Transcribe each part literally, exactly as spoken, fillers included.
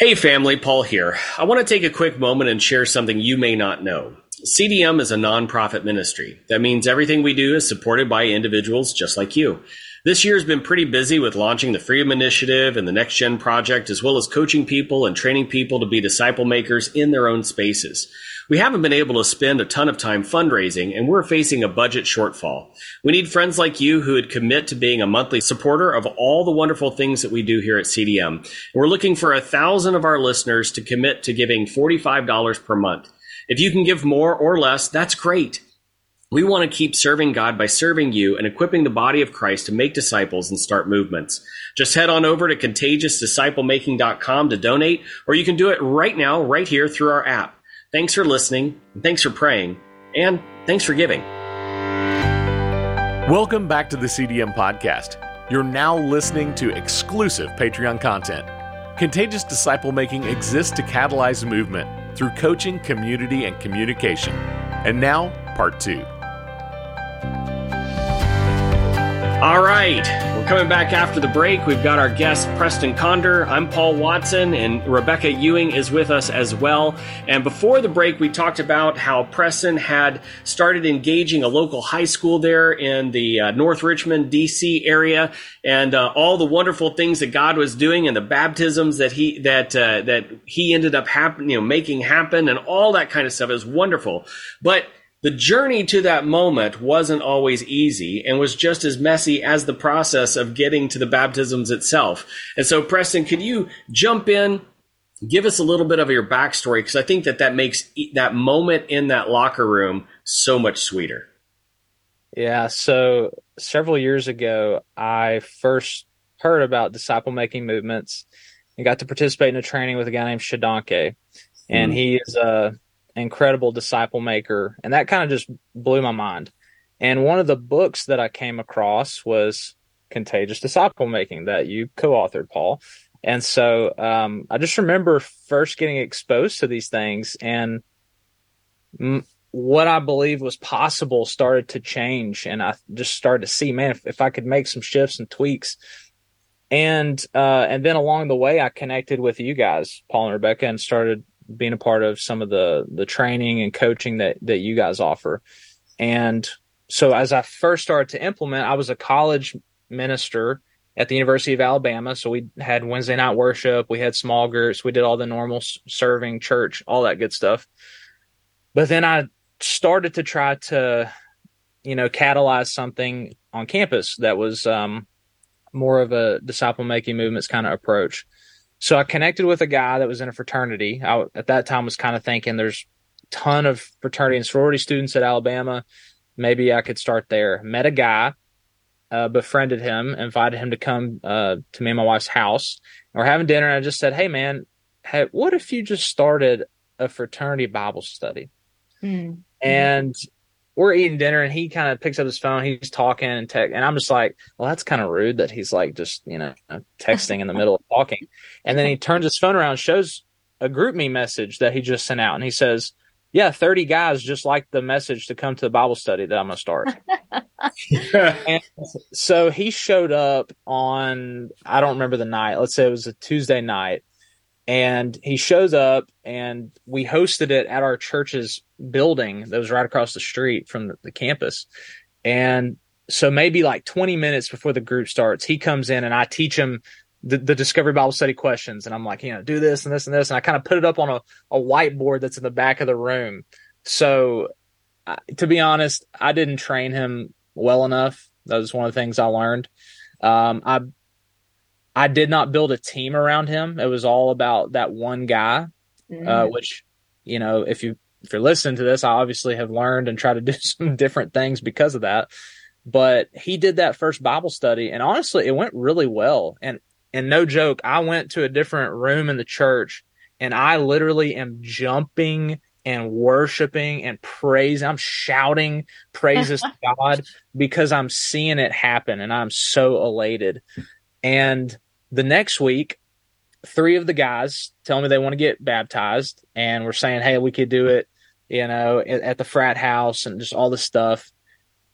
Hey family, Paul here. I want to take a quick moment and share something you may not know. C D M is a nonprofit ministry. That means everything we do is supported by individuals just like you. This year has been pretty busy with launching the Freedom Initiative and the Next Gen Project, as well as coaching people and training people to be disciple makers in their own spaces. We haven't been able to spend a ton of time fundraising, and we're facing a budget shortfall. We need friends like you who would commit to being a monthly supporter of all the wonderful things that we do here at C D M. We're looking for a thousand of our listeners to commit to giving forty-five dollars per month. If you can give more or less, that's great. We want to keep serving God by serving you and equipping the body of Christ to make disciples and start movements. Just head on over to Contagious Disciple Making dot com to donate, or you can do it right now, right here through our app. Thanks for listening, and thanks for praying, and thanks for giving. Welcome back to the C D M podcast. You're now listening to exclusive Patreon content. Contagious Disciple Making exists to catalyze movement through coaching, community, and communication. And now, part two. All right, we're coming back after the break. We've got our guest, Preston Conder. I'm Paul Watson, and Rebecca Ewing is with us as well. And before the break, we talked about how Preston had started engaging a local high school there in the uh, North Richmond, D C area, and uh, all the wonderful things that God was doing and the baptisms that he that uh, that he ended up happen, you know, making happen, and all that kind of stuff. It was wonderful, but the journey to that moment wasn't always easy and was just as messy as the process of getting to the baptisms itself. And so, Preston, could you jump in, give us a little bit of your backstory? Because I think that that makes that moment in that locker room so much sweeter. Yeah, so several years ago, I first heard about disciple-making movements and got to participate in a training with a guy named Shadonke. And mm. he is a incredible disciple maker, and that kind of just blew my mind. And one of the books that I came across was Contagious Disciple Making that you co-authored, Paul. And so um I just remember first getting exposed to these things, and m- what I believed was possible started to change, and I just started to see, man, if, if I could make some shifts and tweaks. And uh and then along the way, I connected with you guys, Paul and Rebecca, and started being a part of some of the, the training and coaching that, that you guys offer. And so as I first started to implement, I was a college minister at the University of Alabama. So we had Wednesday night worship. We had small groups. We did all the normal serving church, all that good stuff. But then I started to try to, you know, catalyze something on campus that was um, more of a disciple-making movements kind of approach. So I connected with a guy that was in a fraternity. I, at that time, was kind of thinking there's a ton of fraternity and sorority students at Alabama. Maybe I could start there. Met a guy, uh, befriended him, invited him to come uh, to me and my wife's house. And we're having dinner, and I just said, hey, man, hey, what if you just started a fraternity Bible study? Mm-hmm. And we're eating dinner, and he kind of picks up his phone. He's talking and text, and I'm just like, well, that's kind of rude that he's like just, you know, texting in the middle of talking. And then he turns his phone around, shows a group me message that he just sent out. And he says, yeah, thirty guys just like the message to come to the Bible study that I'm going to start. And so he showed up on, I don't remember the night. Let's say it was a Tuesday night. And he shows up, and we hosted it at our church's building that was right across the street from the, the campus. And so maybe like twenty minutes before the group starts, he comes in, and I teach him the, the Discovery Bible Study questions. And I'm like, you know, do this and this and this. And I kind of put it up on a, a whiteboard that's in the back of the room. So I, to be honest, I didn't train him well enough. That was one of the things I learned. Um, I I did not build a team around him. It was all about that one guy, mm-hmm. uh, which, you know, if you, if you're listening to this, I obviously have learned and tried to do some different things because of that. But he did that first Bible study, and honestly, it went really well. And, and no joke, I went to a different room in the church, and I literally am jumping and worshiping and praising. I'm shouting praises to God because I'm seeing it happen, and I'm so elated. And the next week, three of the guys tell me they want to get baptized, and we're saying, hey, we could do it, you know, at, at the frat house and just all this stuff.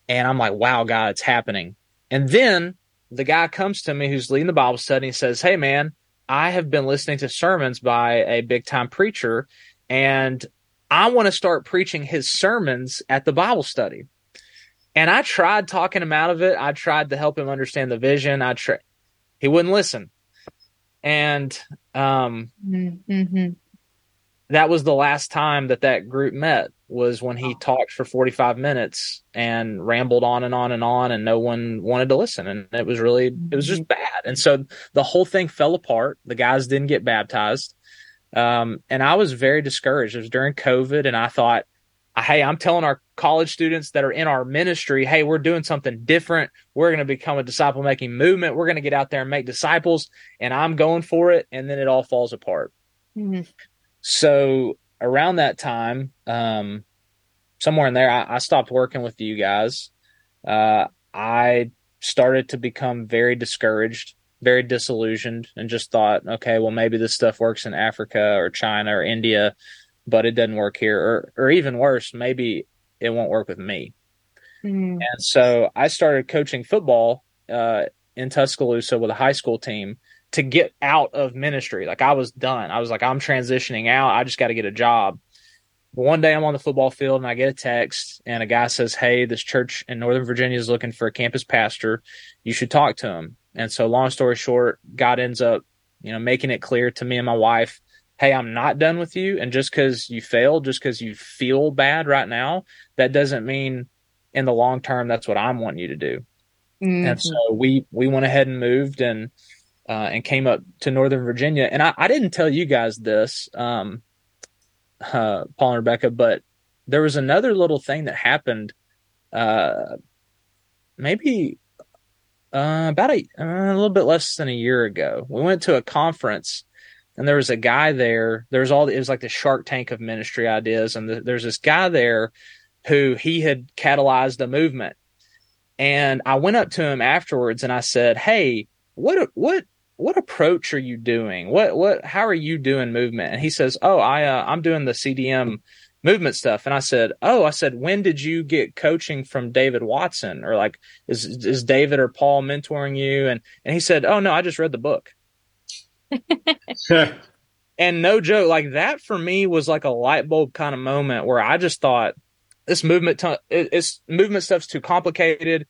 And I'm like, wow, God, it's happening. And then the guy comes to me who's leading the Bible study and says, hey, man, I have been listening to sermons by a big time preacher, and I want to start preaching his sermons at the Bible study. And I tried talking him out of it. I tried to help him understand the vision. I tried. He wouldn't listen. And um, mm-hmm. that was the last time that that group met, was when he talked for forty-five minutes and rambled on and on and on, and no one wanted to listen. And it was really, it was just bad. And so the whole thing fell apart. The guys didn't get baptized. Um, and I was very discouraged. It was during COVID, and I thought, hey, I'm telling our college students that are in our ministry, hey, we're doing something different. We're going to become a disciple-making movement. We're going to get out there and make disciples, and I'm going for it. And then it all falls apart. Mm-hmm. So around that time, um, somewhere in there, I, I stopped working with you guys. Uh, I started to become very discouraged, very disillusioned, and just thought, okay, well, maybe this stuff works in Africa or China or India, but it doesn't work here, or, or even worse, maybe it won't work with me. Mm. And so I started coaching football uh, in Tuscaloosa with a high school team to get out of ministry. Like, I was done. I was like, I'm transitioning out. I just got to get a job. But one day I'm on the football field and I get a text, and a guy says, hey, this church in Northern Virginia is looking for a campus pastor. You should talk to him. And so long story short, God ends up, you know, making it clear to me and my wife, hey, I'm not done with you. And just because you failed, just because you feel bad right now, that doesn't mean in the long term that's what I'm wanting you to do. Mm-hmm. And so we we went ahead and moved and uh, and came up to Northern Virginia. And I, I didn't tell you guys this, um, uh, Paul and Rebecca, but there was another little thing that happened uh, maybe uh, about a, a little bit less than a year ago. We went to a conference. And there was a guy there. There was all, it was like the Shark Tank of ministry ideas. And the, there's this guy there who he had catalyzed a movement. And I went up to him afterwards and I said, hey, what, what, what approach are you doing? What, what, how are you doing movement? And he says, oh, I, uh, I'm doing the C D M movement stuff. And I said, oh, I said, when did you get coaching from David Watson? Or like, is, is David or Paul mentoring you? And, and he said, oh no, I just read the book. And no joke, like that for me was like a light bulb kind of moment where I just thought this movement, t- it's movement stuff's too complicated.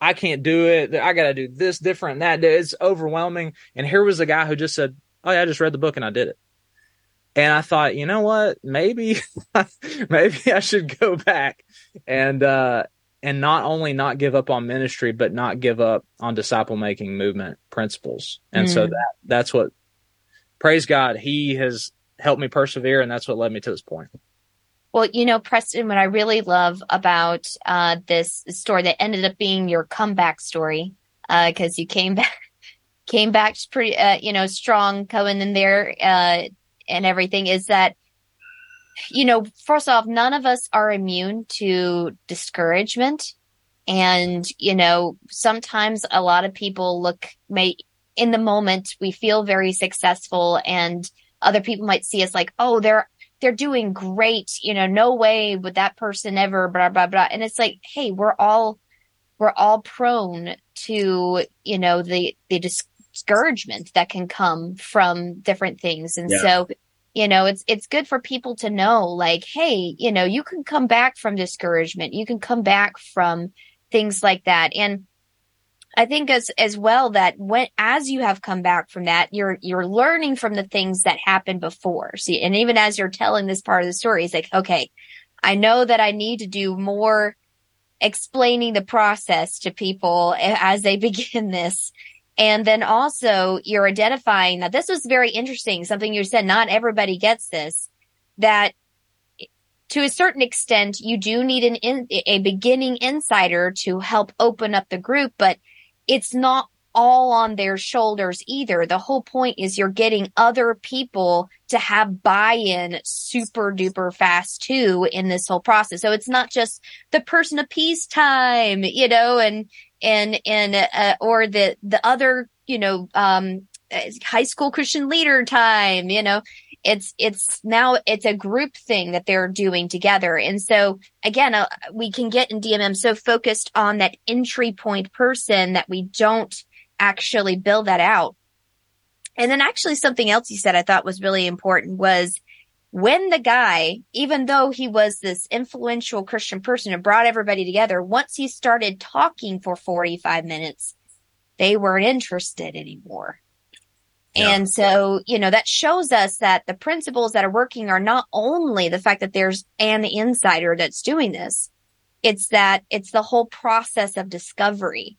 I can't do it. I got to do this different and that. It's overwhelming. And here was a guy who just said, "Oh yeah, I just read the book and I did it." And I thought, you know what? Maybe, maybe I should go back and uh, and not only not give up on ministry, but not give up on disciple making movement principles. And mm. so that that's what. Praise God, he has helped me persevere, and that's what led me to this point. Well, you know, Preston, what I really love about uh, this story that ended up being your comeback story, because uh, you came back, came back pretty, uh, you know, strong going in there uh, and everything, is that, you know, first off, none of us are immune to discouragement. And, you know, sometimes a lot of people look, may, in the moment, we feel very successful, and other people might see us like, oh, they're, they're doing great. You know, no way would that person ever, blah, blah, blah. And it's like, hey, we're all, we're all prone to, you know, the, the discouragement that can come from different things. And yeah. so, you know, it's, it's good for people to know, like, hey, you know, you can come back from discouragement. You can come back from things like that. And I think as, as well that when, as you have come back from that, you're, you're learning from the things that happened before. See, and even as you're telling this part of the story, it's like, okay, I know that I need to do more explaining the process to people as they begin this. And then also you're identifying that this was very interesting. Something you said, not everybody gets this, that to a certain extent, you do need an, in, a beginning insider to help open up the group, but it's not all on their shoulders either. The whole point is you're getting other people to have buy-in super duper fast too in this whole process. So it's not just the person appease time, you know, and, and, and, uh, or the, the other, you know, um, high school Christian leader time, you know, it's, it's now it's a group thing that they're doing together. And so again, uh, we can get in D M M so focused on that entry point person that we don't actually build that out. And then actually something else he said I thought was really important was when the guy, even though he was this influential Christian person and brought everybody together, once he started talking for forty-five minutes, they weren't interested anymore. Yeah. And so, you know, that shows us that the principles that are working are not only the fact that there's an insider that's doing this, it's that it's the whole process of discovery.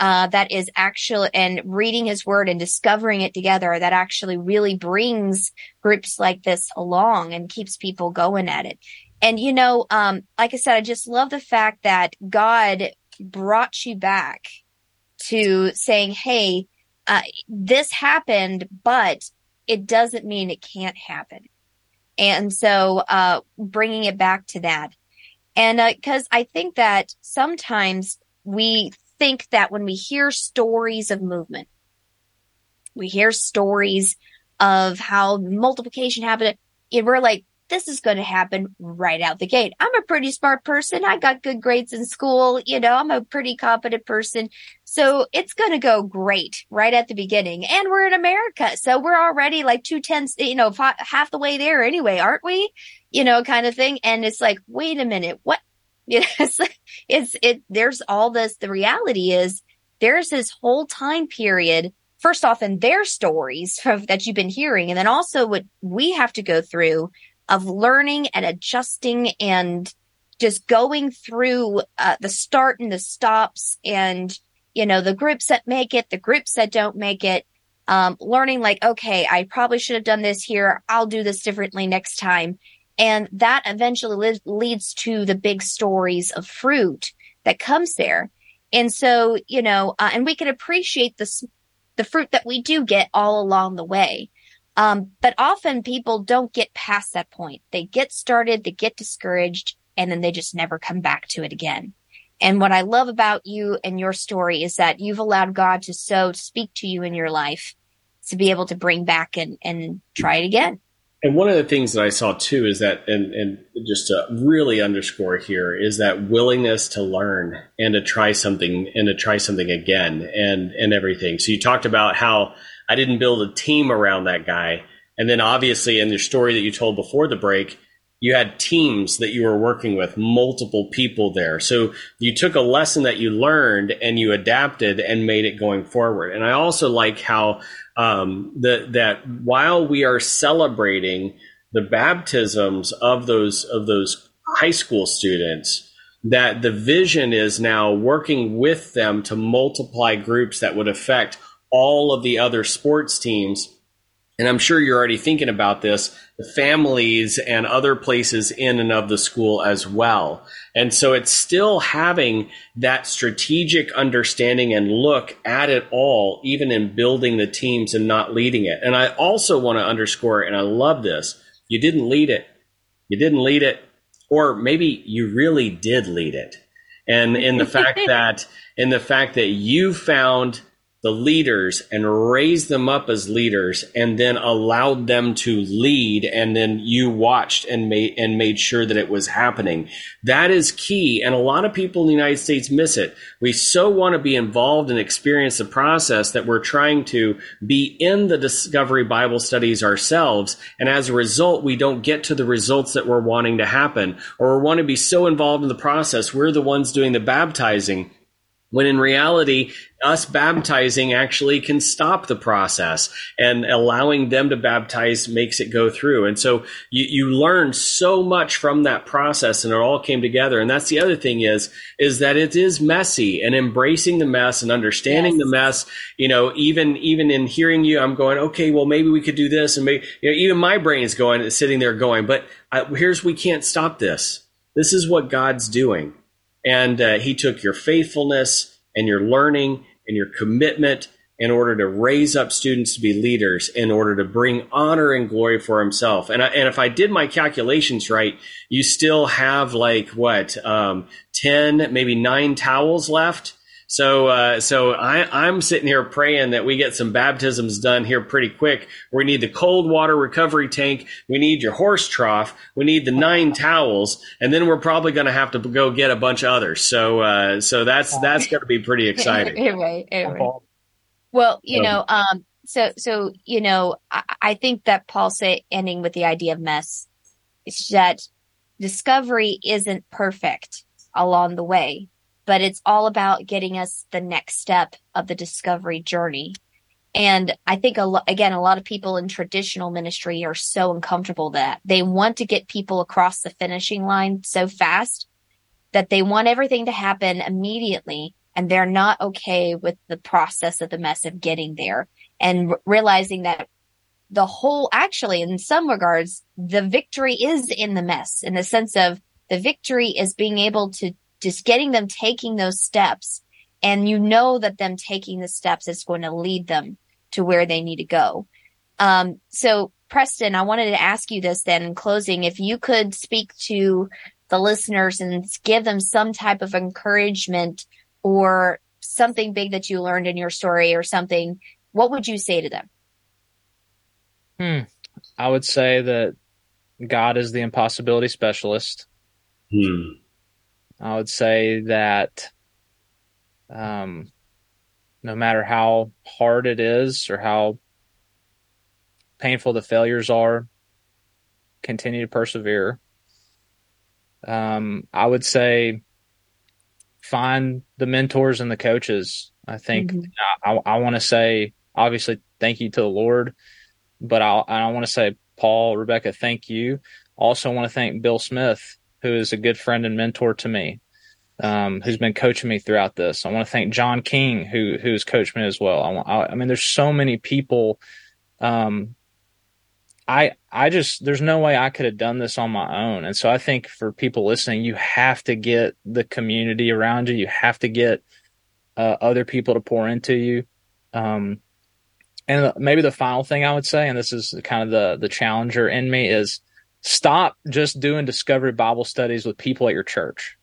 Uh, that is actually, and reading his word and discovering it together, that actually really brings groups like this along and keeps people going at it. And, you know, um, like I said, I just love the fact that God brought you back to saying, hey, uh, this happened, but it doesn't mean it can't happen. And so, uh, bringing it back to that. And, uh, cause I think that sometimes we think that when we hear stories of movement, we hear stories of how multiplication happened, and we're like, this is going to happen right out the gate. I'm a pretty smart person. I got good grades in school. You know, I'm a pretty competent person. So it's going to go great right at the beginning. And we're in America. So we're already like two tenths, you know, half the way there anyway, aren't we? You know, kind of thing. And it's like, wait a minute, what? You know, it's, it's, it, there's all this. The reality is there's this whole time period, first off in their stories of, that you've been hearing. And then also what we have to go through of learning and adjusting and just going through uh, the start and the stops and, you know, the groups that make it, the groups that don't make it, um, learning like, okay, I probably should have done this here. I'll do this differently next time. And that eventually leads to the big stories of fruit that comes there. And so, you know, uh, and we can appreciate the, the fruit that we do get all along the way. Um, but often people don't get past that point. They get started, they get discouraged, and then they just never come back to it again. And what I love about you and your story is that you've allowed God to so speak to you in your life to be able to bring back and, and try it again. And one of the things that I saw too is that, and, and just to really underscore here, is that willingness to learn and to try something and to try something again and, and everything. So you talked about how I didn't build a team around that guy. And then obviously in your story that you told before the break, you had teams that you were working with, multiple people there. So you took a lesson that you learned and you adapted and made it going forward. And I also like how um, the, that while we are celebrating the baptisms of those of those high school students, that the vision is now working with them to multiply groups that would affect all of the other sports teams. And I'm sure you're already thinking about this, the families and other places in and of the school as well. And so it's still having that strategic understanding and look at it all, even in building the teams and not leading it. And I also want to underscore, and I love this, you didn't lead it. You didn't lead it, or maybe you really did lead it. And in the fact that, in the fact that you found the leaders and raised them up as leaders and then allowed them to lead. And then you watched and made, and made sure that it was happening. That is key. And a lot of people in the United States miss it. We so want to be involved and experience the process that we're trying to be in the Discovery Bible studies ourselves. And as a result, we don't get to the results that we're wanting to happen, or we want to be so involved in the process. We're the ones doing the baptizing. When in reality, us baptizing actually can stop the process, and allowing them to baptize makes it go through. And so you, you learn so much from that process, and it all came together. And that's the other thing is, is that it is messy, and embracing the mess and understanding yes. the mess, you know, even, even in hearing you, I'm going, okay, well, maybe we could do this. And maybe, you know, even my brain is going, is sitting there going, but I, here's, we can't stop this. This is what God's doing. And uh, he took your faithfulness and your learning and your commitment in order to raise up students to be leaders, in order to bring honor and glory for himself. And I, and if I did my calculations right, you still have like what, um, ten, maybe nine towels left. So uh, so I, I'm sitting here praying that we get some baptisms done here pretty quick. We need the cold water recovery tank. We need your horse trough. We need the nine towels. And then we're probably going to have to go get a bunch of others. So uh, so that's that's going to be pretty exciting. Right, right, right. Well, you know, um, So, so, you know, I, I think that Paul say ending with the idea of mess is that discovery isn't perfect along the way, but it's all about getting us the next step of the discovery journey. And I think, a lo- again, a lot of people in traditional ministry are so uncomfortable that they want to get people across the finishing line so fast that they want everything to happen immediately, and they're not okay with the process of the mess of getting there and r- realizing that the whole, actually, in some regards, the victory is in the mess, in the sense of the victory is being able to just getting them taking those steps. And you know that them taking the steps is going to lead them to where they need to go. Um, so Preston, I wanted to ask you this then in closing, if you could speak to the listeners and give them some type of encouragement or something big that you learned in your story or something, what would you say to them? Hmm. I would say that God is the impossibility specialist. Hmm. I would say that Um, no matter how hard it is or how painful the failures are, continue to persevere. Um, I would say find the mentors and the coaches. I think mm-hmm. I, I want to say, obviously, thank you to the Lord, but I, I want to say, Paul, Rebecca, thank you. Also want to thank Bill Smith, who is a good friend and mentor to me. Um, who's been coaching me throughout this. I want to thank John King, who who's coached me as well. I, want, I, I mean, there's so many people. Um, I I just there's no way I could have done this on my own. And so I think for people listening, you have to get the community around you. You have to get uh, other people to pour into you. Um, and maybe the final thing I would say, and this is kind of the the challenger in me, is stop just doing discovery Bible studies with people at your church.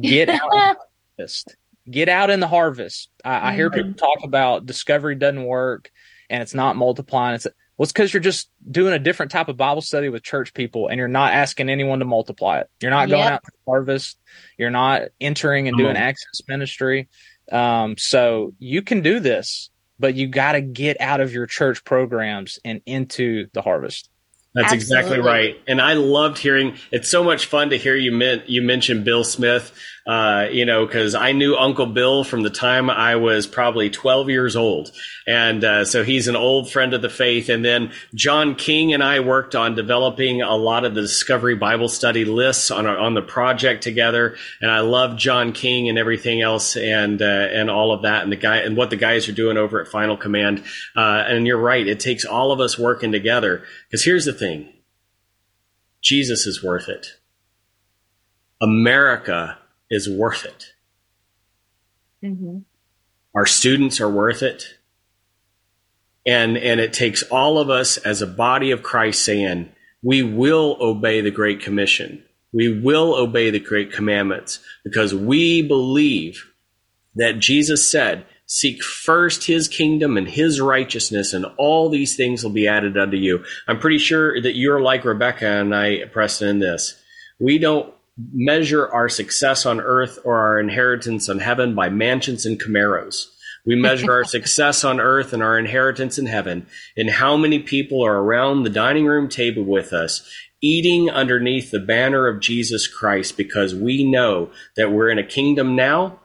Get out in the harvest. Get out in the harvest. I, mm-hmm. I hear people talk about discovery doesn't work and it's not multiplying. It's well, it's because you're just doing a different type of Bible study with church people, and you're not asking anyone to multiply it. You're not going yep. out to the harvest. You're not entering and doing mm-hmm. access ministry. Um, so you can do this, but you got to get out of your church programs and into the harvest. That's Absolutely. Exactly right. And I loved hearing, it's so much fun to hear you men, you mention Bill Smith, uh, you know, because I knew Uncle Bill from the time I was probably twelve years old. And uh, so he's an old friend of the faith. And then John King and I worked on developing a lot of the Discovery Bible Study lists on our, on the project together. And I love John King and everything else and uh, and all of that and the guy and what the guys are doing over at Final Command. Uh, and you're right, it takes all of us working together, because here's the thing. Jesus is worth it. America is worth it. Mm-hmm. Our students are worth it. And, and it takes all of us as a body of Christ saying, we will obey the Great Commission. We will obey the Great Commandments, because we believe that Jesus said, seek first his kingdom and his righteousness, and all these things will be added unto you. I'm pretty sure that you're like Rebecca and I, Preston, in this. We don't measure our success on earth or our inheritance on heaven by mansions and Camaros. We measure our success on earth and our inheritance in heaven in how many people are around the dining room table with us, eating underneath the banner of Jesus Christ, because we know that we're in a kingdom now,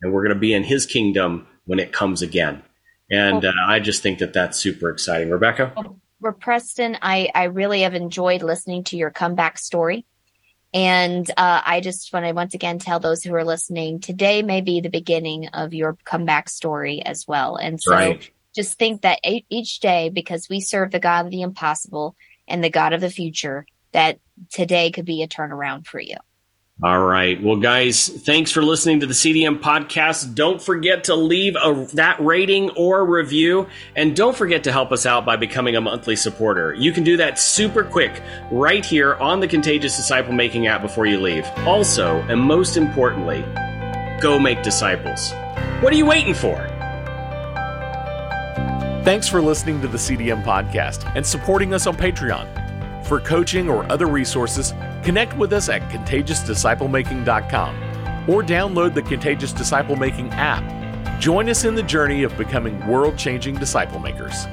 and we're going to be in his kingdom when it comes again. And uh, I just think that that's super exciting. Rebecca? Well, Preston, I, I really have enjoyed listening to your comeback story. And uh, I just want to once again tell those who are listening, today may be the beginning of your comeback story as well. And so right. just think that each day, because we serve the God of the impossible and the God of the future, that today could be a turnaround for you. All right. Well, guys, thanks for listening to the C D M podcast. Don't forget to leave a, that rating or review. And don't forget to help us out by becoming a monthly supporter. You can do that super quick right here on the Contagious Disciple Making app before you leave. Also, and most importantly, go make disciples. What are you waiting for? Thanks for listening to the C D M podcast and supporting us on Patreon. For coaching or other resources, connect with us at Contagious Disciple Making dot com or download the Contagious Disciple Making app. Join us in the journey of becoming world-changing disciple makers.